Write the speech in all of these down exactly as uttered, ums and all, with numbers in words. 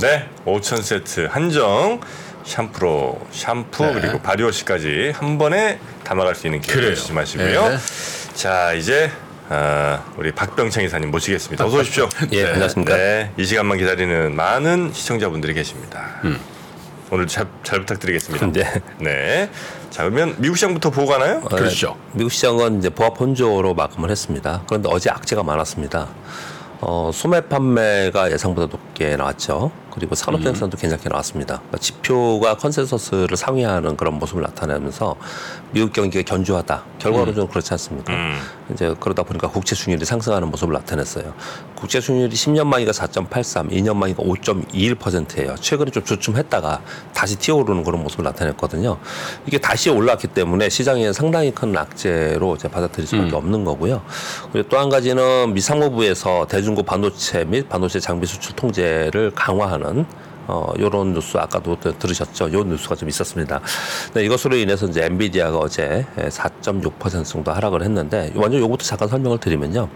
네, 오천 세트 한정 샴푸로 샴푸 네. 그리고 바디워시까지 한 번에 담아갈 수 있는 기회를 주지 마시고요. 네. 자, 이제 아, 우리 박병창 이사님 모시겠습니다. 어서 오십시오. 예, 네, 반갑습니다. 네, 이 시간만 기다리는 많은 시청자분들이 계십니다. 음. 오늘 잘, 잘 부탁드리겠습니다. 네. 네. 자, 그러면 미국 시장부터 보고 가나요? 어, 그렇죠. 미국 시장은 이제 보합 혼조로 마감을 했습니다. 그런데 어제 악재가 많았습니다. 어, 소매 판매가 예상보다 높게 나왔죠. 그리고 산업 생산도 음. 괜찮게 나왔습니다. 그러니까 지표가 컨센서스를 상회하는 그런 모습을 나타내면서 미국 경기가 견조하다. 결과로는 좀 음. 그렇지 않습니까? 음. 이제 그러다 보니까 국채 수익률이 상승하는 모습을 나타냈어요. 국채 수익률이 십 년 만기가 사 점 팔삼, 이 년 만기가 오 점 이일 퍼센트예요. 최근에 좀 주춤했다가 다시 튀어오르는 그런 모습을 나타냈거든요. 이게 다시 올라왔기 때문에 시장에 상당히 큰 악재로 이제 받아들일 수밖에 음. 없는 거고요. 그리고 또 한 가지는 미 상무부에서 대중국 반도체 및 반도체 장비 수출 통제를 강화하는 어, 요런 뉴스 아까도 들으셨죠? 요 뉴스가 좀 있었습니다. 네, 이것으로 인해서 이제 엔비디아가 어제 사 점 육 퍼센트 정도 하락을 했는데 먼저 요것도 잠깐 설명을 드리면요.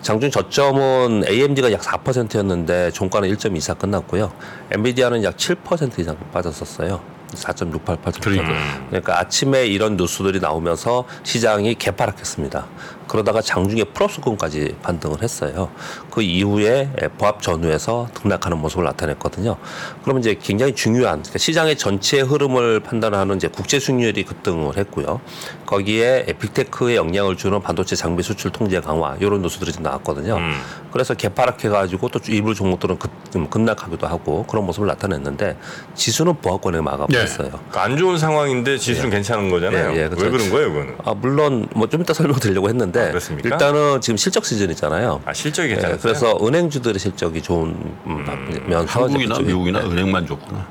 장중 저점은 에이엠디가 약 사 퍼센트였는데 종가는 일 점 이사 끝났고요. 엔비디아는 약 칠 퍼센트 이상 빠졌었어요. 사 점 육팔 퍼센트. 그러니까. 그러니까 아침에 이런 뉴스들이 나오면서 시장이 개파락했습니다. 그러다가 장중에 플러스권까지 반등을 했어요. 그 이후에 보합 전후에서 등락하는 모습을 나타냈거든요. 그러면 이제 굉장히 중요한 그러니까 시장의 전체 흐름을 판단하는 이제 국제 수익률이 급등을 했고요. 거기에 빅테크에 영향을 주는 반도체 장비 수출 통제 강화 이런 뉴스들이 좀 나왔거든요. 음. 그래서 개파락해가지고 또 일부 종목들은 급, 급락하기도 하고 그런 모습을 나타냈는데 지수는 보합권에 마감을 했어요. 예. 안 좋은 상황인데 지수는 예. 괜찮은 거잖아요. 예. 예. 그렇죠. 왜 그런 거예요, 이거는? 아 물론 뭐 좀 이따 설명드리려고 했는데. 아, 일단은 지금 실적 시즌이잖아요. 아, 실적이 괜찮아요. 네, 그래서 은행주들의 실적이 좋은 음, 면서 한국이나 미국이나 네. 은행만 좋구나.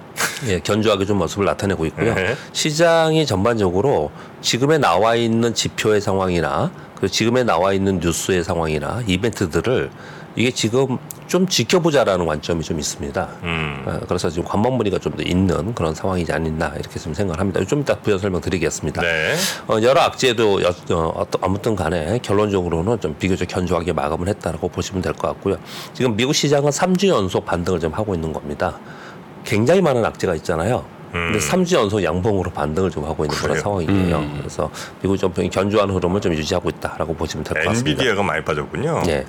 예, 견조하게 좀 모습을 나타내고 있고요. 네. 시장이 전반적으로 지금에 나와 있는 지표의 상황이나 그리고 지금에 나와 있는 뉴스의 상황이나 이벤트들을 이게 지금 좀 지켜보자라는 관점이 좀 있습니다. 음. 그래서 지금 관망 분위기가 좀 더 있는 그런 상황이지 않나 이렇게 좀 생각을 합니다. 좀 이따 부연 설명드리겠습니다. 네. 어, 여러 악재도 여, 어, 아무튼 간에 결론적으로는 좀 비교적 견조하게 마감을 했다라고 보시면 될 것 같고요. 지금 미국 시장은 삼 주 연속 반등을 좀 하고 있는 겁니다. 굉장히 많은 악재가 있잖아요. 근데 삼 주 연속 양봉으로 반등을 좀 하고 있는 그래요? 그런 상황이에요. 음. 그래서 미국 좀 견조한 흐름을 좀 유지하고 있다라고 보시면 될 것 같습니다. 엔비디아가 많이 빠졌군요. 네.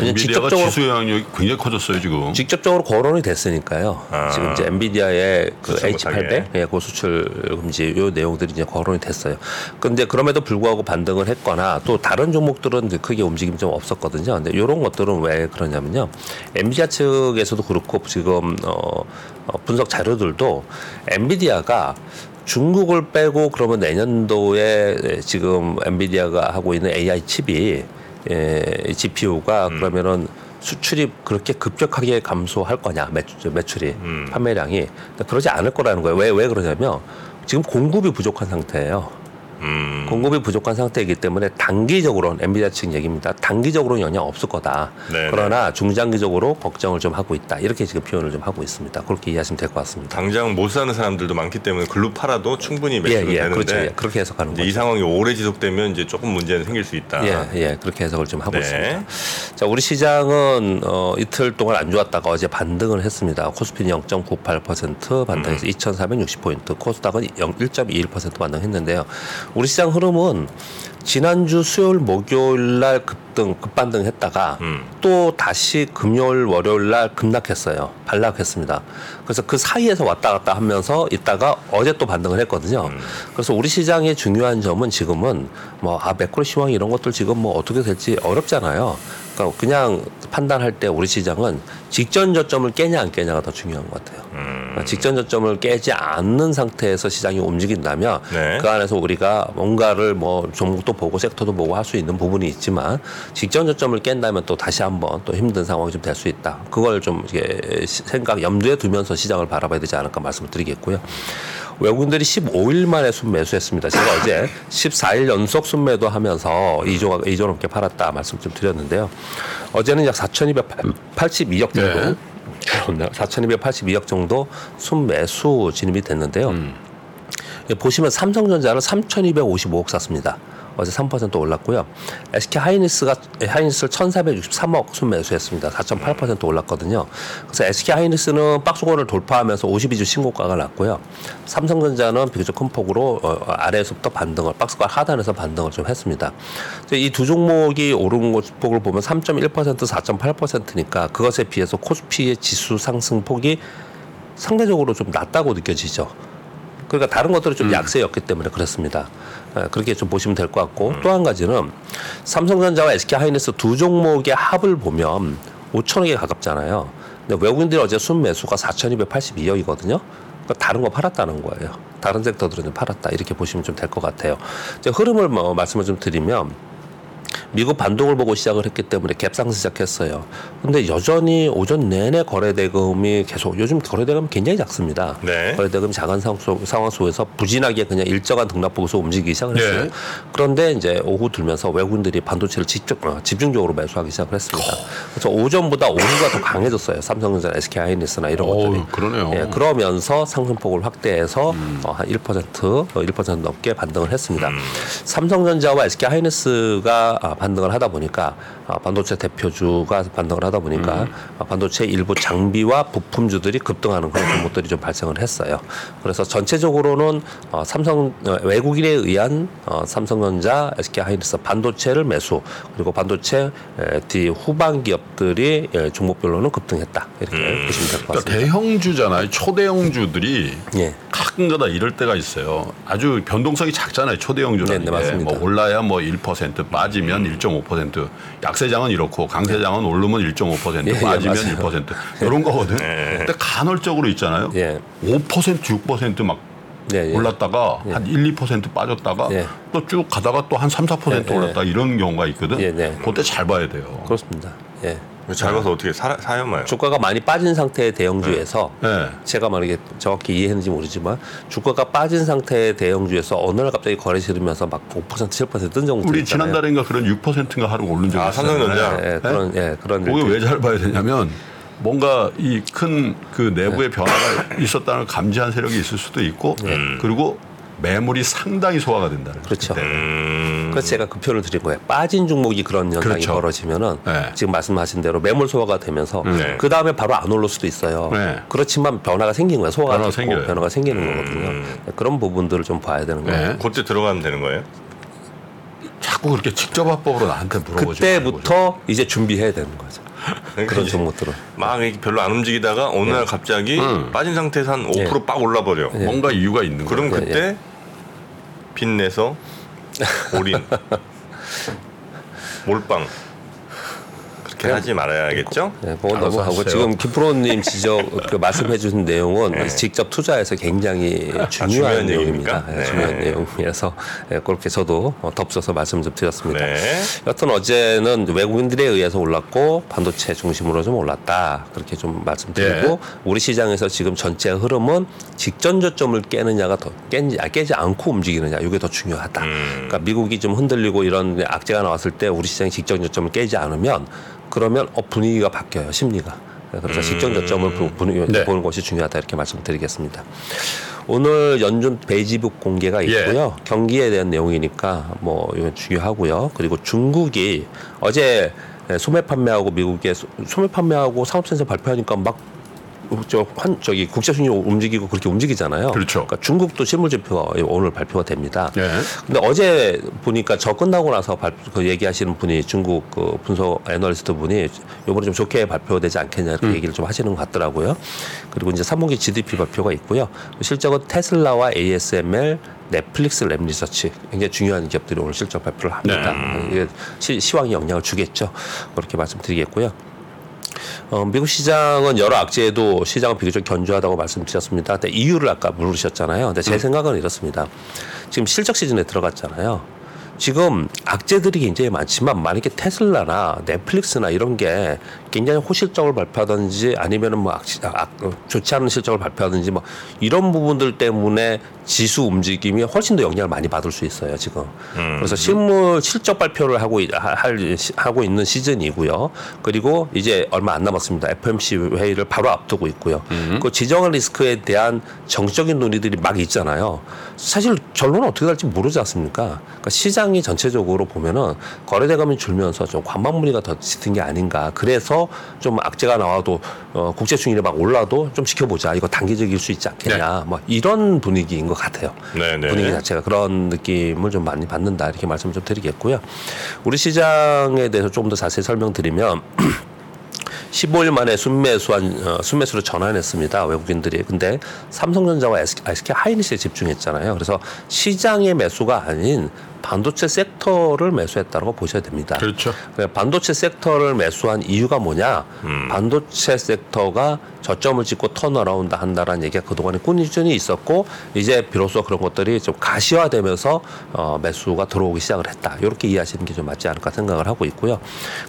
엔비디아가 지수 영향력이 굉장히 커졌어요 지금. 직접적으로 거론이 됐으니까요. 아, 지금 이제 엔비디아의 그 에이치 팔백 예, 그 수출 금지 요 내용들이 이제 거론이 됐어요. 그런데 그럼에도 불구하고 반등을 했거나 또 다른 종목들은 크게 움직임이 좀 없었거든요. 근데 이런 것들은 왜 그러냐면요. 엔비디아 측에서도 그렇고 지금 어, 어, 분석 자료들도 엔비디아가 중국을 빼고 그러면 내년도에 지금 엔비디아가 하고 있는 에이아이 칩이 예, 지피유가 음. 그러면은 수출이 그렇게 급격하게 감소할 거냐 매출, 매출이 음. 판매량이 그러지 않을 거라는 거예요. 왜, 왜 그러냐면 지금 공급이 부족한 상태예요. 음. 공급이 부족한 상태이기 때문에 단기적으로는 엔비디아 측 얘기입니다. 단기적으로는 영향 없을 거다. 네네. 그러나 중장기적으로 걱정을 좀 하고 있다. 이렇게 지금 표현을 좀 하고 있습니다. 그렇게 이해하시면 될 것 같습니다. 당장 못 사는 사람들도 많기 때문에 글로 팔아도 충분히 매출이 예, 예, 되는데 그렇죠. 예, 그렇게 해석하는 거죠. 이 상황이 오래 지속되면 이제 조금 문제는 생길 수 있다. 예, 예, 그렇게 해석을 좀 하고 네. 있습니다. 자, 우리 시장은 어, 이틀 동안 안 좋았다가 어제 반등을 했습니다. 코스피는 영 점 구팔 퍼센트 반등해서 음. 이천사백육십 포인트, 코스닥은 일 점 이일 퍼센트 반등했는데요. 우리 시장 흐름은 지난주 수요일 목요일 날 급등 급반등 했다가 음. 또 다시 금요일 월요일 날 급락했어요. 반락했습니다. 그래서 그 사이에서 왔다 갔다 하면서 있다가 어제 또 반등을 했거든요. 음. 그래서 우리 시장의 중요한 점은 지금은 뭐 아 매크로 시황 이런 것들 지금 뭐 어떻게 될지 어렵잖아요. 그러니까 그냥 판단할 때 우리 시장은 직전 저점을 깨냐 안 깨냐가 더 중요한 것 같아요. 음. 직전 저점을 깨지 않는 상태에서 시장이 움직인다면 네. 그 안에서 우리가 뭔가를 뭐 종목도 보고 섹터도 보고 할 수 있는 부분이 있지만 직전 저점을 깬다면 또 다시 한번 또 힘든 상황이 좀 될 수 있다. 그걸 좀 이렇게 생각 염두에 두면서 시장을 바라봐야 되지 않을까 말씀을 드리겠고요. 외국인들이 십오 일 만에 순매수했습니다. 제가 어제 십사 일 연속 순매도 하면서 이 조, 이 조 넘게 팔았다 말씀 좀 드렸는데요. 어제는 약 사천이백팔십이억 정도 네. 사천이백팔십이억 정도 순매수 진입이 됐는데요. 음. 보시면 삼성전자를 삼천이백오십오억 샀습니다. 어제 삼 퍼센트 올랐고요. 에스케이하이닉스가 하이닉스를 천사백육십삼억 순매수했습니다. 사 점 팔 퍼센트 올랐거든요. 그래서 에스케이하이닉스는 박스권을 돌파하면서 오십이 주 신고가가 났고요. 삼성전자는 비교적 큰 폭으로 아래에서부터 반등을, 박스권 하단에서 반등을 좀 했습니다. 이 두 종목이 오른 폭을 보면 삼 점 일 퍼센트, 사 점 팔 퍼센트니까 그것에 비해서 코스피의 지수 상승폭이 상대적으로 좀 낮다고 느껴지죠. 그러니까 다른 것들은 좀 음. 약세였기 때문에 그렇습니다. 그렇게 좀 보시면 될 것 같고, 음. 또 한 가지는 삼성전자와 에스케이하이닉스 두 종목의 합을 보면 오천억에 가깝잖아요. 근데 외국인들이 어제 순매수가 사천이백팔십이억이거든요. 그러니까 다른 거 팔았다는 거예요. 다른 섹터들은 팔았다, 이렇게 보시면 좀 될 것 같아요. 이제 흐름을 뭐 말씀을 좀 드리면, 미국 반동을 보고 시작을 했기 때문에 갭상 시작했어요. 근데 여전히 오전 내내 거래대금이 계속, 요즘 거래대금이 굉장히 작습니다. 네. 거래대금 작은 상황 속에서 부진하게 그냥 일정한 등락폭에서 움직이기 시작을 했어요. 네. 그런데 이제 오후 들면서 외국인들이 반도체를 집중, 집중적으로 매수하기 시작을 했습니다. 그래서 오전보다 오후가 더 강해졌어요. 삼성전자, 에스케이하이닉스나 이런 오, 것들이. 그러네요. 예, 그러면서 상승폭을 확대해서 음. 어, 한 일 퍼센트, 일 퍼센트 넘게 반등을 했습니다. 음. 삼성전자와 에스케이하이닉스가 아, 반등을 하다 보니까 아, 반도체 대표주가 반등을 하다 보니까 음. 아, 반도체 일부 장비와 부품주들이 급등하는 그런 종목들이 좀 발생을 했어요. 그래서 전체적으로는 어, 삼성 외국인에 의한 어, 삼성전자, 에스케이하이닉스 반도체를 매수, 그리고 반도체 에, 뒤 후반 기업들이 예, 종목별로는 급등했다, 이렇게 음. 보시면 될 것 같습니다. 그러니까 대형주잖아요. 초대형주들이 예. 가끔가다 이럴 때가 있어요. 아주 변동성이 작잖아요. 초대형주라는 네, 네, 게 뭐 올라야 뭐 일 퍼센트, 빠지면 음. 일 점 오 퍼센트, 약세장은 이렇고 강세장은 네. 오르면 일 점 오 퍼센트, 예, 빠지면 예, 일 퍼센트 이런 거거든. 예. 근데 간헐적으로 있잖아요. 예. 오 퍼센트, 육 퍼센트 막 예, 예. 올랐다가 예. 한 일, 이 퍼센트 빠졌다가 예. 또 쭉 가다가 또 한 삼, 사 퍼센트 예, 올랐다 예. 이런 경우가 있거든. 예, 네. 그때 잘 봐야 돼요. 그렇습니다. 예. 잘 봐서 어떻게 사, 사야만 주가가 많이 빠진 상태의 대형주에서 네. 네. 제가 만약에 정확히 이해했는지 모르지만 주가가 빠진 상태의 대형주에서 어느 날 갑자기 거래 치르면서 막 오 퍼센트, 칠 퍼센트 뜬 정도 우리 있잖아요. 지난달인가 그런 육 퍼센트인가 하루 오른 적이 아, 있어요. 삼성전자. 네. 네. 그런 예, 네. 그런 그게 왜 잘 봐야 되냐면 뭔가 이 큰 그 내부의 네. 변화가 있었다는 걸 감지한 세력이 있을 수도 있고 네. 그리고 매물이 상당히 소화가 된다는 거죠. 그렇죠. 음... 그래서 제가 그 표현을 드린 거예요. 빠진 종목이 그런 현상이 그렇죠. 벌어지면은 네. 지금 말씀하신 대로 매물 소화가 되면서 네. 그 다음에 바로 안 오를 수도 있어요. 네. 그렇지만 변화가 생긴 거예요. 소화가 변화가 되고 생겨요. 변화가 생기는 음... 거거든요. 그런 부분들을 좀 봐야 되는 네. 거예요. 그때 들어가면 되는 거예요? 자꾸 그렇게 직접 합법으로 나한테 물어보죠. 그때부터 이제 준비해야 되는 거죠. 그러니까 그런 종목들은 막 별로 안 움직이다가 어느 날 예. 갑자기 음. 빠진 상태에서 한 오 퍼센트 예. 빡 올라버려. 예. 뭔가 이유가 있는 거예요. 그럼 거야. 그때 예. 빚내서 올인 몰빵 그렇게 하지 말아야겠죠? 네, 그건 너무 하고 지금 김프로님 지적 그 말씀해 주신 내용은 네. 직접 투자해서 굉장히 중요한, 아, 중요한 내용입니다. 네. 중요한 내용이라서 네, 그렇게 저도 덧붙여서 말씀 좀 드렸습니다. 네. 여튼 어제는 외국인들에 의해서 올랐고 반도체 중심으로 좀 올랐다, 그렇게 좀 말씀드리고 네. 우리 시장에서 지금 전체 흐름은 직전 저점을 깨느냐가 더 깨지, 깨지 않고 움직이느냐, 이게 더 중요하다. 음. 그러니까 미국이 좀 흔들리고 이런 악재가 나왔을 때 우리 시장이 직전 저점을 깨지 않으면 그러면 어, 분위기가 바뀌어요, 심리가. 그래서 음. 직전 저점을 분위기, 네. 보는 것이 중요하다, 이렇게 말씀드리겠습니다. 오늘 연준 베이지북 공개가 있고요. 예. 경기에 대한 내용이니까 뭐 이건 중요하고요. 그리고 중국이 어제 소매 판매하고 미국의 소매 판매하고 상업센서 발표하니까 막 저, 한, 저기 국제순위 움직이고 그렇게 움직이잖아요. 그렇죠. 그러니까 중국도 실물지표가 오늘 발표가 됩니다. 네. 근데 어제 보니까 저 끝나고 나서 발, 그 얘기하시는 분이 중국 그 분석 애널리스트 분이 요번에 좀 좋게 발표되지 않겠냐, 이렇게 음. 얘기를 좀 하시는 것 같더라고요. 그리고 이제 삼 분기 지디피 발표가 있고요. 실적은 테슬라와 에이에스엠엘, 넷플릭스 랩 리서치, 굉장히 중요한 기업들이 오늘 실적 발표를 합니다. 네. 이게 시, 시황에 영향을 주겠죠. 그렇게 말씀드리겠고요. 어, 미국 시장은 여러 악재에도 시장은 비교적 견조하다고 말씀드렸습니다. 근데 이유를 아까 물으셨잖아요. 근데 제 음. 생각은 이렇습니다. 지금 실적 시즌에 들어갔잖아요. 지금 악재들이 굉장히 많지만 만약에 테슬라나 넷플릭스나 이런 게 굉장히 호실적을 발표하든지 아니면은 뭐 악, 악, 좋지 않은 실적을 발표하든지 뭐 이런 부분들 때문에 지수 움직임이 훨씬 더 영향을 많이 받을 수 있어요, 지금. 음. 그래서 실물 실적 발표를 하고 할 하고 있는 시즌이고요. 그리고 이제 얼마 안 남았습니다. 에프오엠씨 회의를 바로 앞두고 있고요. 음. 그 지정학 리스크에 대한 정적인 논의들이 막 있잖아요. 사실 결론은 어떻게 될지 모르지 않습니까? 그러니까 시장 시장이 전체적으로 보면은 거래대금이 줄면서 좀 관망문의가 더 짙은 게 아닌가. 그래서 좀 악재가 나와도 어, 국제충일이 막 올라도 좀 지켜보자. 이거 단기적일 수 있지 않겠냐. 네. 뭐 이런 분위기인 것 같아요. 네네. 분위기 자체가 그런 느낌을 좀 많이 받는다. 이렇게 말씀 좀 드리겠고요. 우리 시장에 대해서 조금 더 자세히 설명드리면 십오 일 만에 순매수한, 어, 순매수로 전환했습니다. 외국인들이. 근데 삼성전자와 에스케이하이닉스에 집중했잖아요. 그래서 시장의 매수가 아닌 반도체 섹터를 매수했다고 보셔야 됩니다. 그렇죠. 반도체 섹터를 매수한 이유가 뭐냐? 음. 반도체 섹터가 저점을 찍고 턴어라운드 한다라는 얘기가 그동안에 꾸준히 있었고 이제 비로소 그런 것들이 좀 가시화되면서 어, 매수가 들어오기 시작을 했다. 이렇게 이해하시는 게 좀 맞지 않을까 생각을 하고 있고요.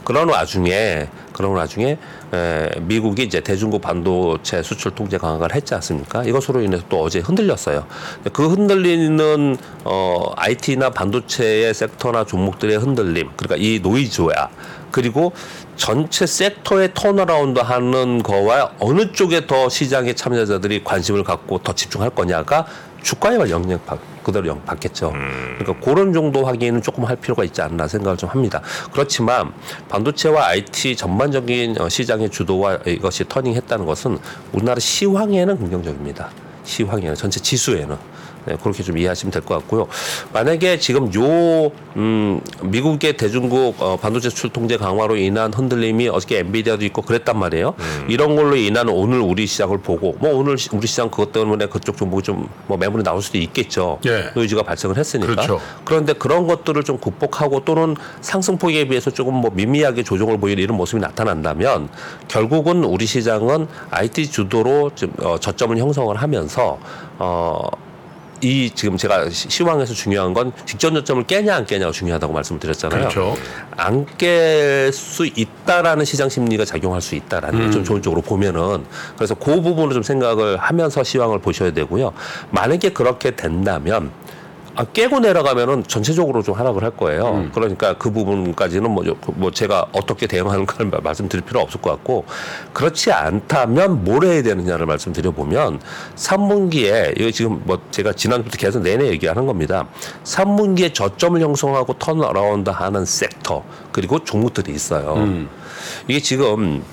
그런 와중에 그런 와중에 에, 미국이 이제 대중국 반도체 수출 통제 강화를 했지 않습니까? 이것으로 인해서 또 어제 흔들렸어요. 그 흔들리는 어, 아이티나 반도체 반도체의 섹터나 종목들의 흔들림, 그러니까 이 노이즈야. 그리고 전체 섹터의 턴어라운드 하는 거와 어느 쪽에 더 시장의 참여자들이 관심을 갖고 더 집중할 거냐가 주가에만 영향 그대로 영향 받겠죠. 그러니까 그런 정도 확인은 조금 할 필요가 있지 않나 생각을 좀 합니다. 그렇지만 반도체와 아이티 전반적인 시장의 주도와 이것이 터닝했다는 것은 우리나라 시황에는 긍정적입니다. 시황에는 전체 지수에는. 네, 그렇게 좀 이해하시면 될 것 같고요. 만약에 지금 요 음, 미국의 대중국 어, 반도체 수출 통제 강화로 인한 흔들림이 어저께 엔비디아도 있고 그랬단 말이에요. 음. 이런 걸로 인한 오늘 우리 시장을 보고 뭐 오늘 우리 시장 그것 때문에 그쪽 종목이 좀 뭐 매물이 나올 수도 있겠죠. 예. 노이즈가 발생을 했으니까. 그렇죠. 그런데 그런 것들을 좀 극복하고 또는 상승폭에 비해서 조금 뭐 미미하게 조정을 보이는 이런 모습이 나타난다면 결국은 우리 시장은 아이티 주도로 좀, 어, 저점을 형성을 하면서 어. 이 지금 제가 시황에서 중요한 건 직전 저점을 깨냐 안 깨냐가 중요하다고 말씀을 드렸잖아요. 그렇죠. 안 깰 수 있다라는 시장 심리가 작용할 수 있다라는 음. 좀 좋은 쪽으로 보면은 그래서 그 부분을 좀 생각을 하면서 시황을 보셔야 되고요. 만약에 그렇게 된다면 아, 깨고 내려가면은 전체적으로 좀 하락을 할 거예요. 음. 그러니까 그 부분까지는 뭐, 뭐 제가 어떻게 대응하는가를 말씀드릴 필요 없을 것 같고 그렇지 않다면 뭘 해야 되느냐를 말씀드려보면 삼 분기에 이거 지금 뭐 제가 지난주부터 계속 내내 얘기하는 겁니다. 삼 분기에 저점을 형성하고 턴어라운드 하는 섹터 그리고 종목들이 있어요. 음. 이게 지금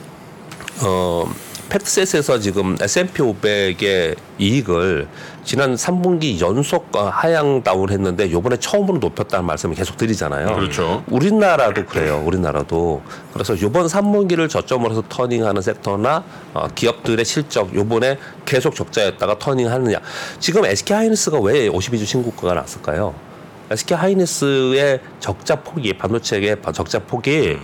어. 팩트셋에서 지금 에스앤피 오백의 이익을 지난 삼 분기 연속 하향 다운했는데 요번에 처음으로 높였다는 말씀을 계속 드리잖아요. 그렇죠. 우리나라도 그래요. 우리나라도. 그래서 요번 삼 분기를 저점으로 해서 터닝하는 섹터나 어, 기업들의 실적 요번에 계속 적자였다가 터닝하느냐. 지금 에스케이하이닉스가 왜 오십이 주 신고가가 났을까요? 에스케이하이닉스의 적자 폭이 반도체의 적자 폭이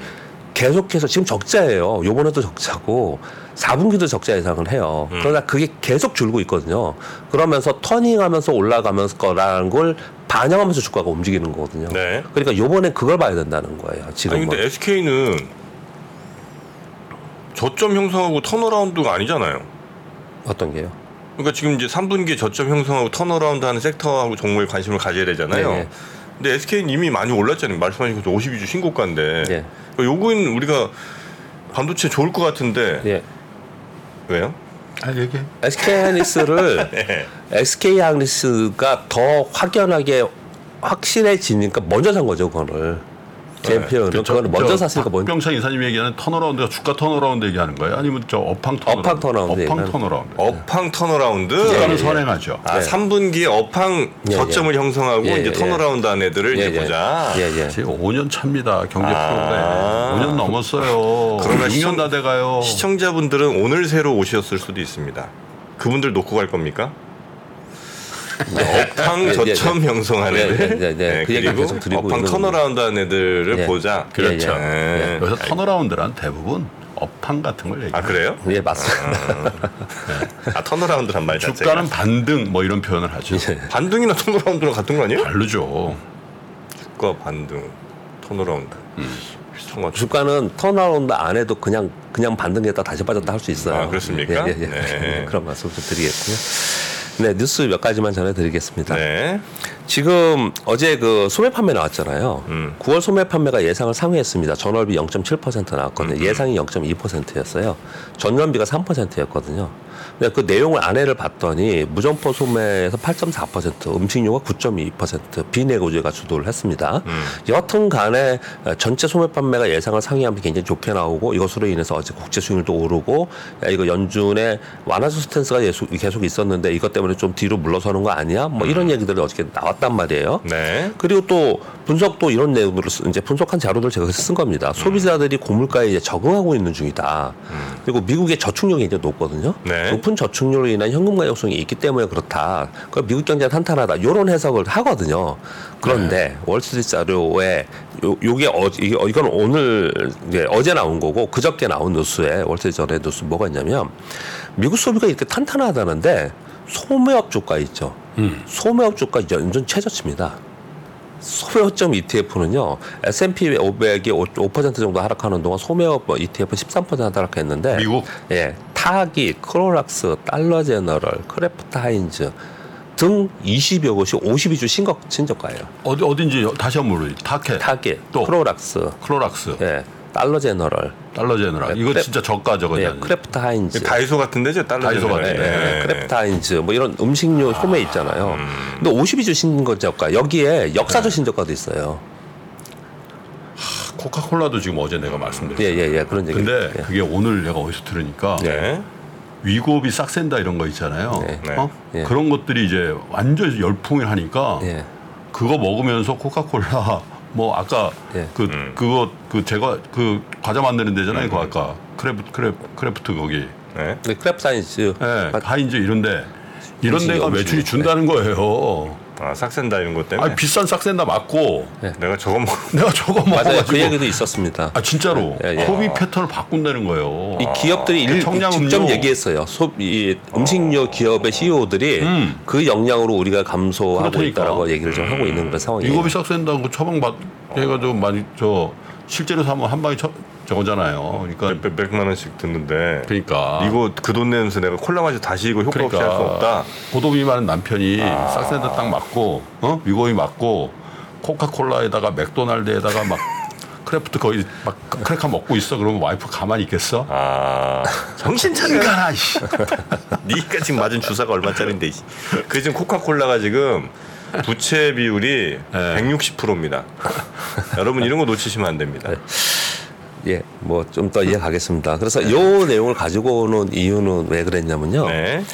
계속해서 지금 적자예요. 요번에도 적자고 사 분기도 적자 예상을 해요. 음. 그러나 그게 계속 줄고 있거든요. 그러면서 터닝하면서 올라가면서 거라는 걸 반영하면서 주가가 움직이는 거거든요. 네. 그러니까 요번에 그걸 봐야 된다는 거예요. 지금. 아니 근데 에스케이는 저점 형성하고 턴어라운드가 아니잖아요. 어떤 게요? 그러니까 지금 이제 삼 분기 저점 형성하고 턴어라운드 하는 섹터하고 종목에 관심을 가져야 되잖아요. 네네. 근데 에스케이는 이미 많이 올랐잖아요. 말씀하신 것처럼 오십이 주 신고가인데 네. 요거는 우리가 반도체 좋을 것 같은데 네. 왜요? 아, 여기 에스케이하이닉스를 네. 에스케이하이닉스가 더 확연하게 확실해지니까 먼저 산 거죠. 그거를 제 네. 표현은 그렇죠. 그거는 먼저 샀으니까 먼저 박병창 이사님이 얘기하는 턴어라운드가 주가 턴어라운드 얘기하는 거예요? 아니면 저 업황 턴어라운드? 업황 턴어라운드 업황 턴어라운드 업황 턴어라운드 주가는 선행하죠. 아, 네. 삼 분기에 업황 예, 저점을 예. 형성하고 예, 이제 예. 턴어라운드 한 애들을 예, 이제 보자. 예, 예. 지금 오 년 차입니다. 경제 아~ 프로그램 오 년 넘었어요. 그러면 육 년 다 돼가요. 시청자분들은 오늘 새로 오셨을 수도 있습니다. 그분들 놓고 갈 겁니까? 업황 저점 형성하는 애들 그리고 업황 턴어라운드한 애들을 네. 보자. 그렇죠. 네. 네. 여기서 턴어라운드란 대부분 업황 같은 걸 얘기해요. 아 그래요? 예 맞습니다. 아, 아 턴어라운드란 말 자체가 주가는 반등 뭐 이런 표현을 하죠. 네. 반등이나 턴어라운드랑 같은 거 아니에요? 다르죠. 주가 반등, 턴어라운드. 음. 주가는 턴어라운드 안 해도 그냥 그냥 반등했다 다시 빠졌다 할 수 있어요. 아 그렇습니까? 예, 예, 예. 네. 그런 말씀 좀 드리겠고요. 네, 뉴스 몇 가지만 전해드리겠습니다. 네. 지금 어제 그 소매 판매 나왔잖아요. 음. 구월 소매 판매가 예상을 상회했습니다. 전월비 영 점 칠 퍼센트 나왔거든요. 음. 예상이 영 점 이 퍼센트였어요. 전년비가 삼 퍼센트였거든요. 근데 그 내용을 안해를 봤더니 무점포 소매에서 팔 점 사 퍼센트, 음식료가 구 점 이 퍼센트 비내구재가 주도를 했습니다. 음. 여튼 간에 전체 소매 판매가 예상을 상회하면서 굉장히 좋게 나오고, 이것으로 인해서 어제 국제 수익률도 오르고, 이거 연준의 완화수 스탠스가 계속, 계속 있었는데 이것 때문에 좀 뒤로 물러서는 거 아니야? 뭐 이런 음. 얘기들이 어저께 나왔단 말이에요. 네. 그리고 또 분석도 이런 내용으로 이제 분석한 자료들 제가 쓴 겁니다. 소비자들이 고물가에 이제 적응하고 있는 중이다. 음. 그리고 미국의 저축률이 이제 높거든요. 네. 높은 저축률로 인한 현금 가격성이 있기 때문에 그렇다. 그러니까 미국 경제가 탄탄하다. 이런 해석을 하거든요. 그런데 네. 월스트리트 자료에 요, 요게 어, 이건 오늘 이제 어제 나온 거고 그저께 나온 뉴스에 월스트리트 자료의 뉴스 뭐가 있냐면 미국 소비가 이렇게 탄탄하다는데 소매업 주가 있죠. 음. 소매업 주가 연준 최저치입니다. 소매업점 이티에프는요, 에스앤피 오백이 오 퍼센트 정도 하락하는 동안 소매업 이티에프는 십삼 퍼센트 하락했는데, 미국? 예. 타기, 크로락스, 달러 제너럴, 크래프트 하인즈 등 이십여 곳이 오십이 주 신고, 신저가예요. 어디, 어딘지 다시 한번 물어요. 타켓. 타켓. 또. 크로락스. 크로락스. 예. 달러 제너럴. 달러 제너럴. 네, 이거 크래... 진짜 저가저거잖아요. 네, 크래프트 하인즈. 다이소 같은 데죠? 달러 다이소 같은 데. 네, 네. 크래프트 하인즈. 뭐 이런 음식료 소매 아... 있잖아요. 음... 근데 오십이 주 신고가. 여기에 역사적 네. 신고가도 있어요. 하, 코카콜라도 지금 어제 내가 말씀드렸어요. 예, 예, 예. 그런 얘기. 근데 예. 그게 오늘 내가 어디서 들으니까. 네. 위고비, 삭센다 이런 거 있잖아요. 네. 어? 네. 그런 것들이 이제 완전히 열풍을 하니까. 네. 그거 먹으면서 코카콜라. 뭐 아까 예. 그 음. 그거 그 제가 그 과자 만드는 데잖아요. 음. 그 아까 크래프트 크래 크래프트 거기. 네. 네 크래프트 하인즈. 네. 바... 하인즈 이런데 이런 데가 매출이 준다는 네. 거예요. 아 삭센다 이런 것 때문에. 아 비싼 삭센다 맞고. 네. 내가 저거 먹 내가 저거 먹어가지고. 그 얘기도 있었습니다. 아 진짜로 네. 네. 소비 아. 패턴을 바꾼다는 거예요. 이 기업들이 일, 직접 얘기했어요. 소비 음식료 아. 기업의 씨이오들이 음. 그 영향으로 우리가 감소하고 그렇다니까. 있다라고 얘기를 좀 하고 있는 그런 상황이에요. 이거비 삭센다 그 처방받 해가지고 많이 저 실제로 사면 한 방에 처, 저거잖아요. 그러니까 몇 백만 원씩 듣는데. 그러니까 이거 그 돈 내면서 내가 콜라 마셔 다시 이거 효과 그러니까. 없이 할 수 없다. 고도비 많은 남편이 아. 삭센다 딱 맞고, 어 위고비 맞고, 코카콜라에다가 맥도날드에다가 막 크래프트 거의 막 크래커 먹고 있어. 그러면 와이프 가만히 있겠어? 아 정신 차리라. 니가 지금 맞은 주사가 얼마짜린데? 그 지금 코카콜라가 지금. 부채 비율이 네. 백육십 퍼센트입니다. 여러분 이런 거 놓치시면 안 됩니다. 네. 예, 뭐 좀 더 이해 가겠습니다. 그래서 네. 요 내용을 가지고 오는 이유는 왜 그랬냐면요. 네.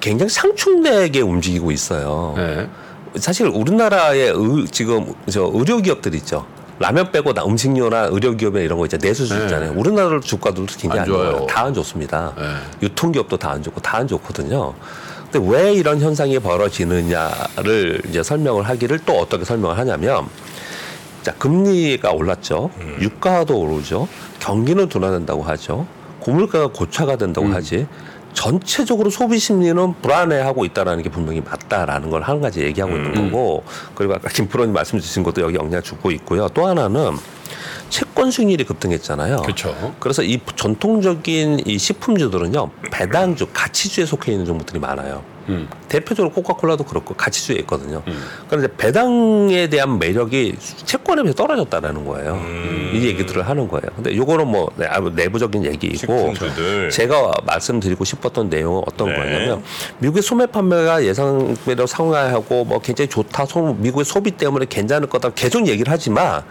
굉장히 상충되게 움직이고 있어요. 네. 사실 우리나라의 의, 지금 저 의료 기업들 있죠. 라면 빼고 나 음식료나 의료기업이나 이런 거 있잖아요. 내수주잖아요. 네. 우리나라 주가들도 굉장히 안 좋아요. 다 안 좋습니다. 네. 유통기업도 다 안 좋고 다 안 좋거든요. 근데 왜 이런 현상이 벌어지느냐를 이제 설명을 하기를 또 어떻게 설명을 하냐면, 자, 금리가 올랐죠. 음. 유가도 오르죠. 경기는 둔화된다고 하죠. 고물가가 고차가 된다고 음. 하지. 전체적으로 소비 심리는 불안해하고 있다라는 게 분명히 맞다라는 걸 한 가지 얘기하고 음. 있는 거고, 그리고 아까 김프로님 말씀 주신 것도 여기 영향 주고 있고요. 또 하나는 채권 수익률이 급등했잖아요. 그렇죠. 그래서 이 전통적인 이 식품주들은요, 배당주, 가치주에 속해 있는 종목들이 많아요. 음. 대표적으로 코카콜라도 그렇고 가치주에 있거든요. 음. 그런데 배당에 대한 매력이 채권에 비해서 떨어졌다라는 거예요. 음. 이 얘기들을 하는 거예요. 근데 요거는 뭐 내부적인 얘기이고, 식품주들. 제가 말씀드리고 싶었던 내용은 어떤 네. 거냐면, 미국의 소매 판매가 예상대로 상회하고 뭐 굉장히 좋다, 소, 미국의 소비 때문에 괜찮을 거다 계속 얘기를 하지만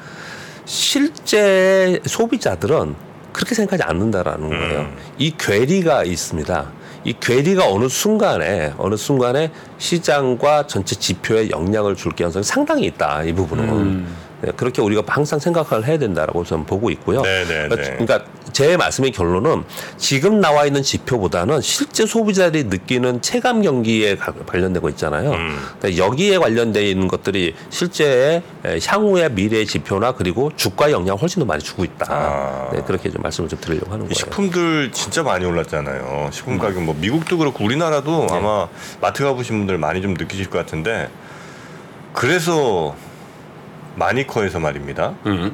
실제 소비자들은 그렇게 생각하지 않는다라는 거예요. 음. 이 괴리가 있습니다. 이 괴리가 어느 순간에 어느 순간에 시장과 전체 지표에 영향을 줄 가능성이 상당히 있다. 이 부분은 음. 네, 그렇게 우리가 항상 생각을 해야 된다라고 저는 보고 있고요. 네네네. 그러니까 제 말씀의 결론은 지금 나와 있는 지표보다는 실제 소비자들이 느끼는 체감 경기에 관련되고 있잖아요. 음. 그러니까 여기에 관련되어 있는 것들이 실제 향후의 미래의 지표나 그리고 주가의 영향을 훨씬 더 많이 주고 있다. 아. 네, 그렇게 좀 말씀을 좀 드리려고 하는 거예요. 식품들 진짜 많이 올랐잖아요. 식품 가격 음. 뭐 미국도 그렇고 우리나라도 네. 아마 마트 가보신 분들 많이 좀 느끼실 것 같은데, 그래서 마니커에서 말입니다. 음.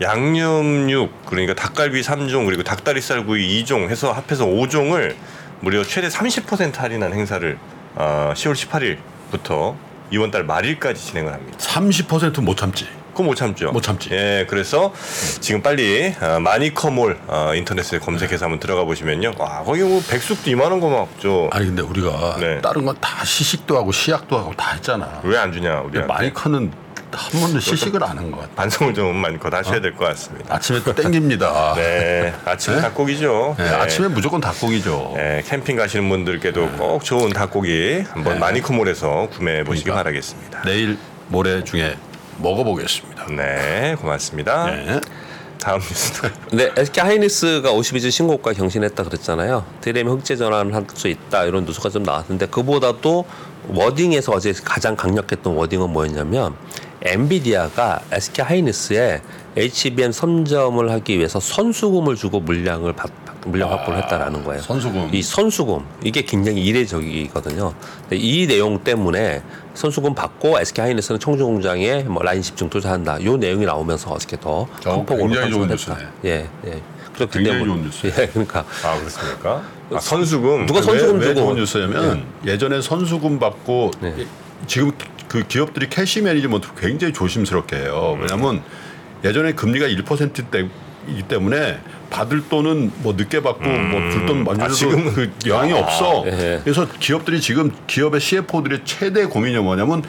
양념육, 그러니까 닭갈비 삼 종 그리고 닭다리살구이 이 종 해서 합해서 오 종을 무려 최대 삼십 퍼센트 할인한 행사를 어, 시월 십팔 일부터 이번 달 말일까지 진행을 합니다. 삼십 퍼센트 못 참지. 그거 못 참죠. 못 참지. 예, 그래서 지금 빨리 어, 마니커몰 어, 인터넷에 검색해서 네. 한번 들어가 보시면요. 와, 거기 뭐 백숙도 이만한 거 막죠. 아니 근데 우리가 네. 다른 건 다 시식도 하고 시약도 하고 다 했잖아. 왜 안 주냐 우리. 마니커는 한 번도 시식을 안 한 것 같아요. 반성을 좀 많고 하셔야 어? 될 것 같습니다. 아침에 또 땡깁니다. 네, 아침에 네? 닭고기죠. 네. 네. 아침에 무조건 닭고기죠. 네, 캠핑 가시는 분들께도 네. 꼭 좋은 닭고기 한번 네. 마니커몰에서 구매해 보시기 그러니까 바라겠습니다. 내일 모레 중에 먹어보겠습니다. 네, 고맙습니다. 네. 다음 뉴스도. 네, 에스케이하이닉스가 오십이 주 신고가 경신했다 그랬잖아요. 드램 흑재 전환을 할 수 있다 이런 뉴스가 좀 나왔는데 그보다도 워딩에서 어제 가장 강력했던 워딩은 뭐였냐면 엔비디아가 에스케이하이닉스에 에이치비엠 선점을 하기 위해서 선수금을 주고 물량을 받, 물량 확보를 했다라는 거예요. 선수금. 이 선수금 이게 굉장히 이례적이거든요. 근데 이 내용 때문에 선수금 받고 에스케이하이닉스는 청주공장에 뭐 라인 집중 투자한다. 요 내용이 나오면서 어떻게 더 큰 폭으로 확장했다. 예, 예. 그렇기 굉장히 때문에. 좋은 뉴스. 예, 그러니까. 아 그렇습니까? 아, 선수금. 누가 선수금 왜, 주고? 왜 좋은 뉴스냐면 예. 예전에 선수금 받고 예. 지금. 그 기업들이 캐시 매니지먼트를 굉장히 조심스럽게 해요. 왜냐하면 예전에 금리가 일 퍼센트대이기 때문에 받을 돈은 뭐 늦게 받고 음. 뭐 줄 돈 만져도 아, 지금 그 영향이 아, 없어. 예. 그래서 기업들이 지금 기업의 씨에프오들의 최대 고민이 뭐냐면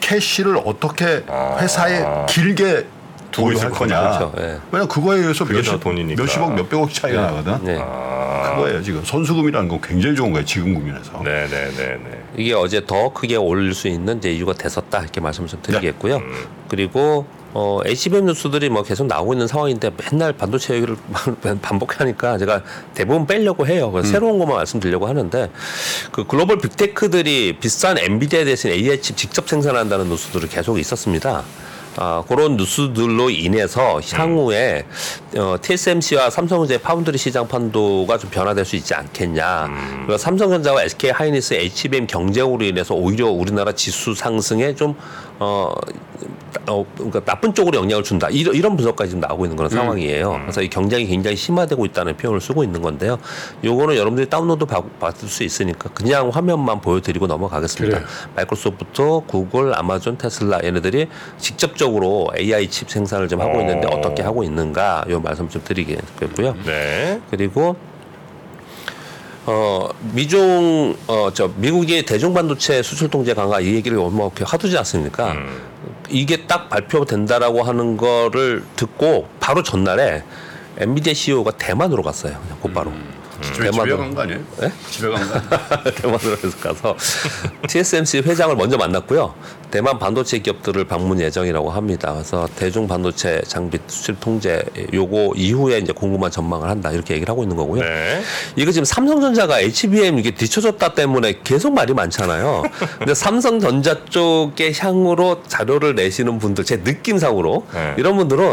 캐시를 어떻게 회사에 아. 길게 두고 있을 거냐. 그렇죠. 예. 왜냐면 그거에 의해서 몇십, 돈이니까. 몇십억, 몇백억 차이가 예. 나거든. 예. 아. 그거예요 지금. 선수금이라는 건 굉장히 좋은 거예요. 지금 국면에서. 네네네네. 이게 어제 더 크게 올릴 수 있는 이제 이유가 됐었다 이렇게 말씀을 좀 드리겠고요. 네. 음. 그리고 어, 에이치비엠 뉴스들이 뭐 계속 나오고 있는 상황인데 맨날 반도체 얘기를 반복하니까 제가 대부분 빼려고 해요. 음. 새로운 것만 말씀드리려고 하는데 그 글로벌 빅테크들이 비싼 엔비디아 대신 에이아이 칩 직접 생산한다는 뉴스들이 계속 있었습니다. 아, 그런 뉴스들로 인해서 향후에 음. 어, 티에스엠씨와 삼성전자의 파운드리 시장 판도가 좀 변화될 수 있지 않겠냐. 음. 그래서 삼성전자와 에스케이하이닉스 에이치비엠 경쟁으로 인해서 오히려 우리나라 지수 상승에 좀 어, 어, 그러니까 나쁜 쪽으로 영향을 준다. 이런, 이런 분석까지 지금 나오고 있는 그런 음. 상황이에요. 그래서 이 경쟁이 굉장히 심화되고 있다는 표현을 쓰고 있는 건데요. 요거는 여러분들이 다운로드 받, 받을 수 있으니까 그냥 화면만 보여드리고 넘어가겠습니다. 그래. 마이크로소프트, 구글, 아마존, 테슬라 얘네들이 직접적으로 에이아이 칩 생산을 좀 하고 있는데 오. 어떻게 하고 있는가 요 말씀 좀 드리겠고요. 네. 그리고 어, 미중, 어, 저, 미국의 대중반도체 수출 통제 강화 이 얘기를 얼마 하두지 않습니까? 음. 이게 딱 발표된다라고 하는 거를 듣고 바로 전날에 엔비디아 씨이오가 대만으로 갔어요. 그냥 곧바로. 음. 음. 대만으로 간 거 아니에요? 네? 집에 간 거 아니에요? 대만으로 가서 티에스엠씨 회장을 먼저 만났고요. 대만 반도체 기업들을 방문 예정이라고 합니다. 그래서 대중 반도체 장비 수출 통제 요거 이후에 이제 궁금한 전망을 한다 이렇게 얘기를 하고 있는 거고요. 네. 이거 지금 삼성전자가 에이치비엠 이게 뒤쳐졌다 때문에 계속 말이 많잖아요. 근데 삼성전자 쪽의 향으로 자료를 내시는 분들 제 느낌상으로 네. 이런 분들은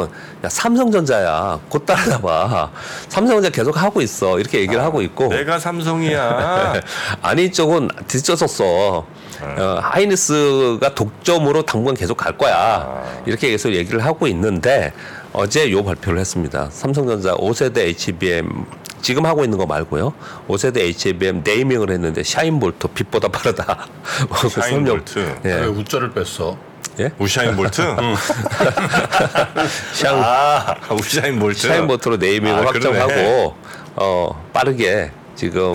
야, 삼성전자야 곧 따라잡아. 삼성전자 계속 하고 있어 이렇게 얘기를 아, 하고 있고. 내가 삼성이야. 아니 이쪽은 뒤쳐졌어. 어, 하이닉스가 독점으로 당분간 계속 갈 거야. 아. 이렇게 계속 얘기를 하고 있는데 어제 요 발표를 했습니다. 삼성전자 오 세대 에이치비엠 지금 하고 있는 거 말고요. 오 세대 에이치비엠 네이밍을 했는데 샤인볼트 빛보다 빠르다. 샤인볼트. 예. 왜 우자를 뺐어? 예? 우샤인볼트? 응. 샤인, 아, 우샤인볼트. 샤인볼트로 네이밍을 아, 확정하고 그러네. 어, 빠르게 지금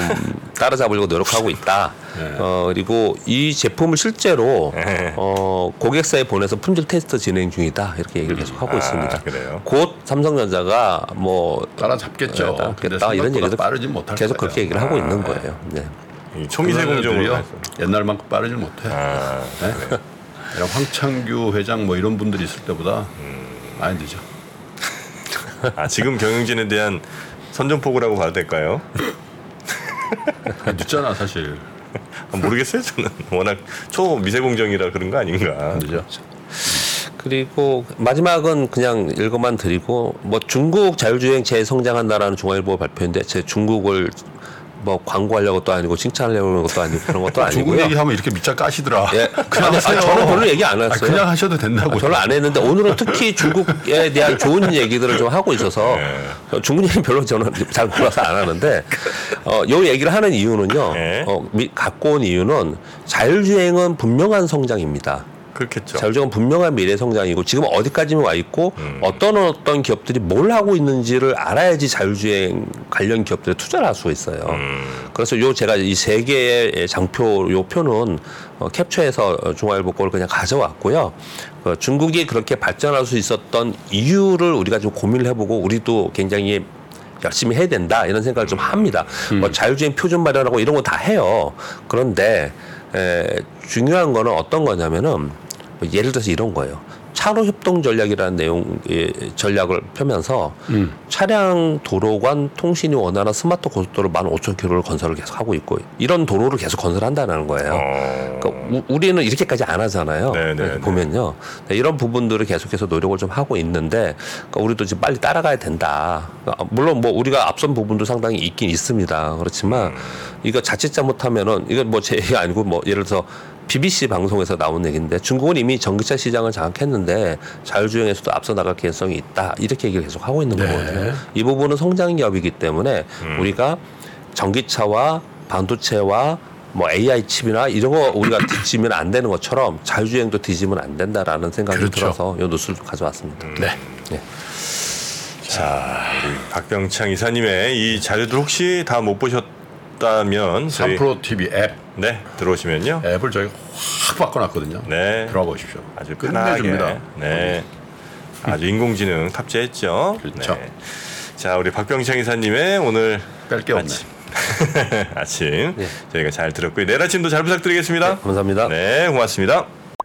따라잡으려고 노력하고 있다. 네. 어, 그리고 이 제품을 실제로 네. 어, 고객사에 보내서 품질 테스트 진행 중이다 이렇게 얘기를 계속 하고 아, 있습니다. 그래요? 곧 삼성전자가 뭐 따라잡겠죠. 따라잡겠다 이런 얘기도 빠르지 못할 계속 거예요. 그렇게 얘기를 아, 하고 있는 거예요. 네. 초미세 공정으로 옛날만큼 빠르지 못해. 아, 네? 그래. 황창규 회장 뭐 이런 분들이 있을 때보다 많이 음. 늦죠. 아, 지금 경영진에 대한 선전포고라고 봐도 될까요? 늦잖아 사실. 모르겠어요 저는. 워낙 초미세공정이라 그런 거 아닌가. 늦죠. 그리고 마지막은 그냥 읽어만 드리고 뭐 중국 자율주행 재성장한다라는 중앙일보 발표인데 제 중국을 뭐 광고하려고 또 아니고 칭찬하려고 것도 아니고 그런 것도 아니고요. 중국 얘기하면 이렇게 밑장 까시더라. 예. 그냥 하세요. 아, 저는 별로 얘기 안 했어요. 아, 그냥 하셔도 된다고. 아, 저는 안 했는데 오늘은 특히 중국에 대한 좋은 얘기들을 좀 하고 있어서 네. 중국 얘기 별로 저는 잘 몰라서 안 하는데 어, 요 얘기를 하는 이유는요. 네. 어, 미, 갖고 온 이유는 자율주행은 분명한 성장입니다. 그렇겠죠. 자율적은 분명한 미래 성장이고 지금 어디까지는 와 있고 음. 어떤 어떤 기업들이 뭘 하고 있는지를 알아야지 자율주행 관련 기업들에 투자를 할 수가 있어요. 음. 그래서 요 제가 이 세 개의 장표 요 표는 어, 캡처해서 중앙일보 거를 그냥 가져왔고요. 어, 중국이 그렇게 발전할 수 있었던 이유를 우리가 좀 고민을 해보고 우리도 굉장히 열심히 해야 된다 이런 생각을 좀 합니다. 음. 뭐 자율주행 표준 마련하고 이런 거 다 해요. 그런데 에, 중요한 거는 어떤 거냐면은 뭐 예를 들어서 이런 거예요. 차로 협동 전략이라는 내용 예, 전략을 펴면서 음. 차량 도로 간 통신이 원활한 스마트 고속도로 만 오천 킬로미터를 건설을 계속 하고 있고 이런 도로를 계속 건설한다는 거예요. 어... 그러니까 우, 우리는 이렇게까지 안 하잖아요. 네네네. 보면요 이런 부분들을 계속해서 노력을 좀 하고 있는데 그러니까 우리도 지금 빨리 따라가야 된다. 그러니까 물론 뭐 우리가 앞선 부분도 상당히 있긴 있습니다. 그렇지만 음. 이거 자칫 잘못하면은 이건 뭐 제 얘기가 아니고 뭐 예를 들어서 비비씨 방송에서 나온 얘기인데 중국은 이미 전기차 시장을 장악했는데 자율주행에서도 앞서 나갈 개연성이 있다. 이렇게 얘기를 계속 하고 있는 네. 거거든요. 이 부분은 성장기업이기 때문에 음. 우리가 전기차와 반도체와 뭐 에이아이 칩이나 이런 거 우리가 뒤지면 안 되는 것처럼 자율주행도 뒤지면 안 된다라는 생각이 그렇죠. 들어서 이 뉴스를 좀 가져왔습니다. 음. 네. 네. 자, 우리 박병창 이사님의 이 자료들 혹시 다 못 보셨 다면 삼프로 티비 앱 네 들어오시면요 앱을 저희가 확 바꿔놨거든요. 네 들어와 보십시오. 아주 끝내줍니다. 네 아주 인공지능 탑재했죠. 그렇죠. 네. 자 우리 박병창 이사님의 오늘 뺄 게 없네. 아침 네. 저희가 잘 들었고요. 내일 아침도 잘 부탁드리겠습니다. 네, 감사합니다. 네 고맙습니다.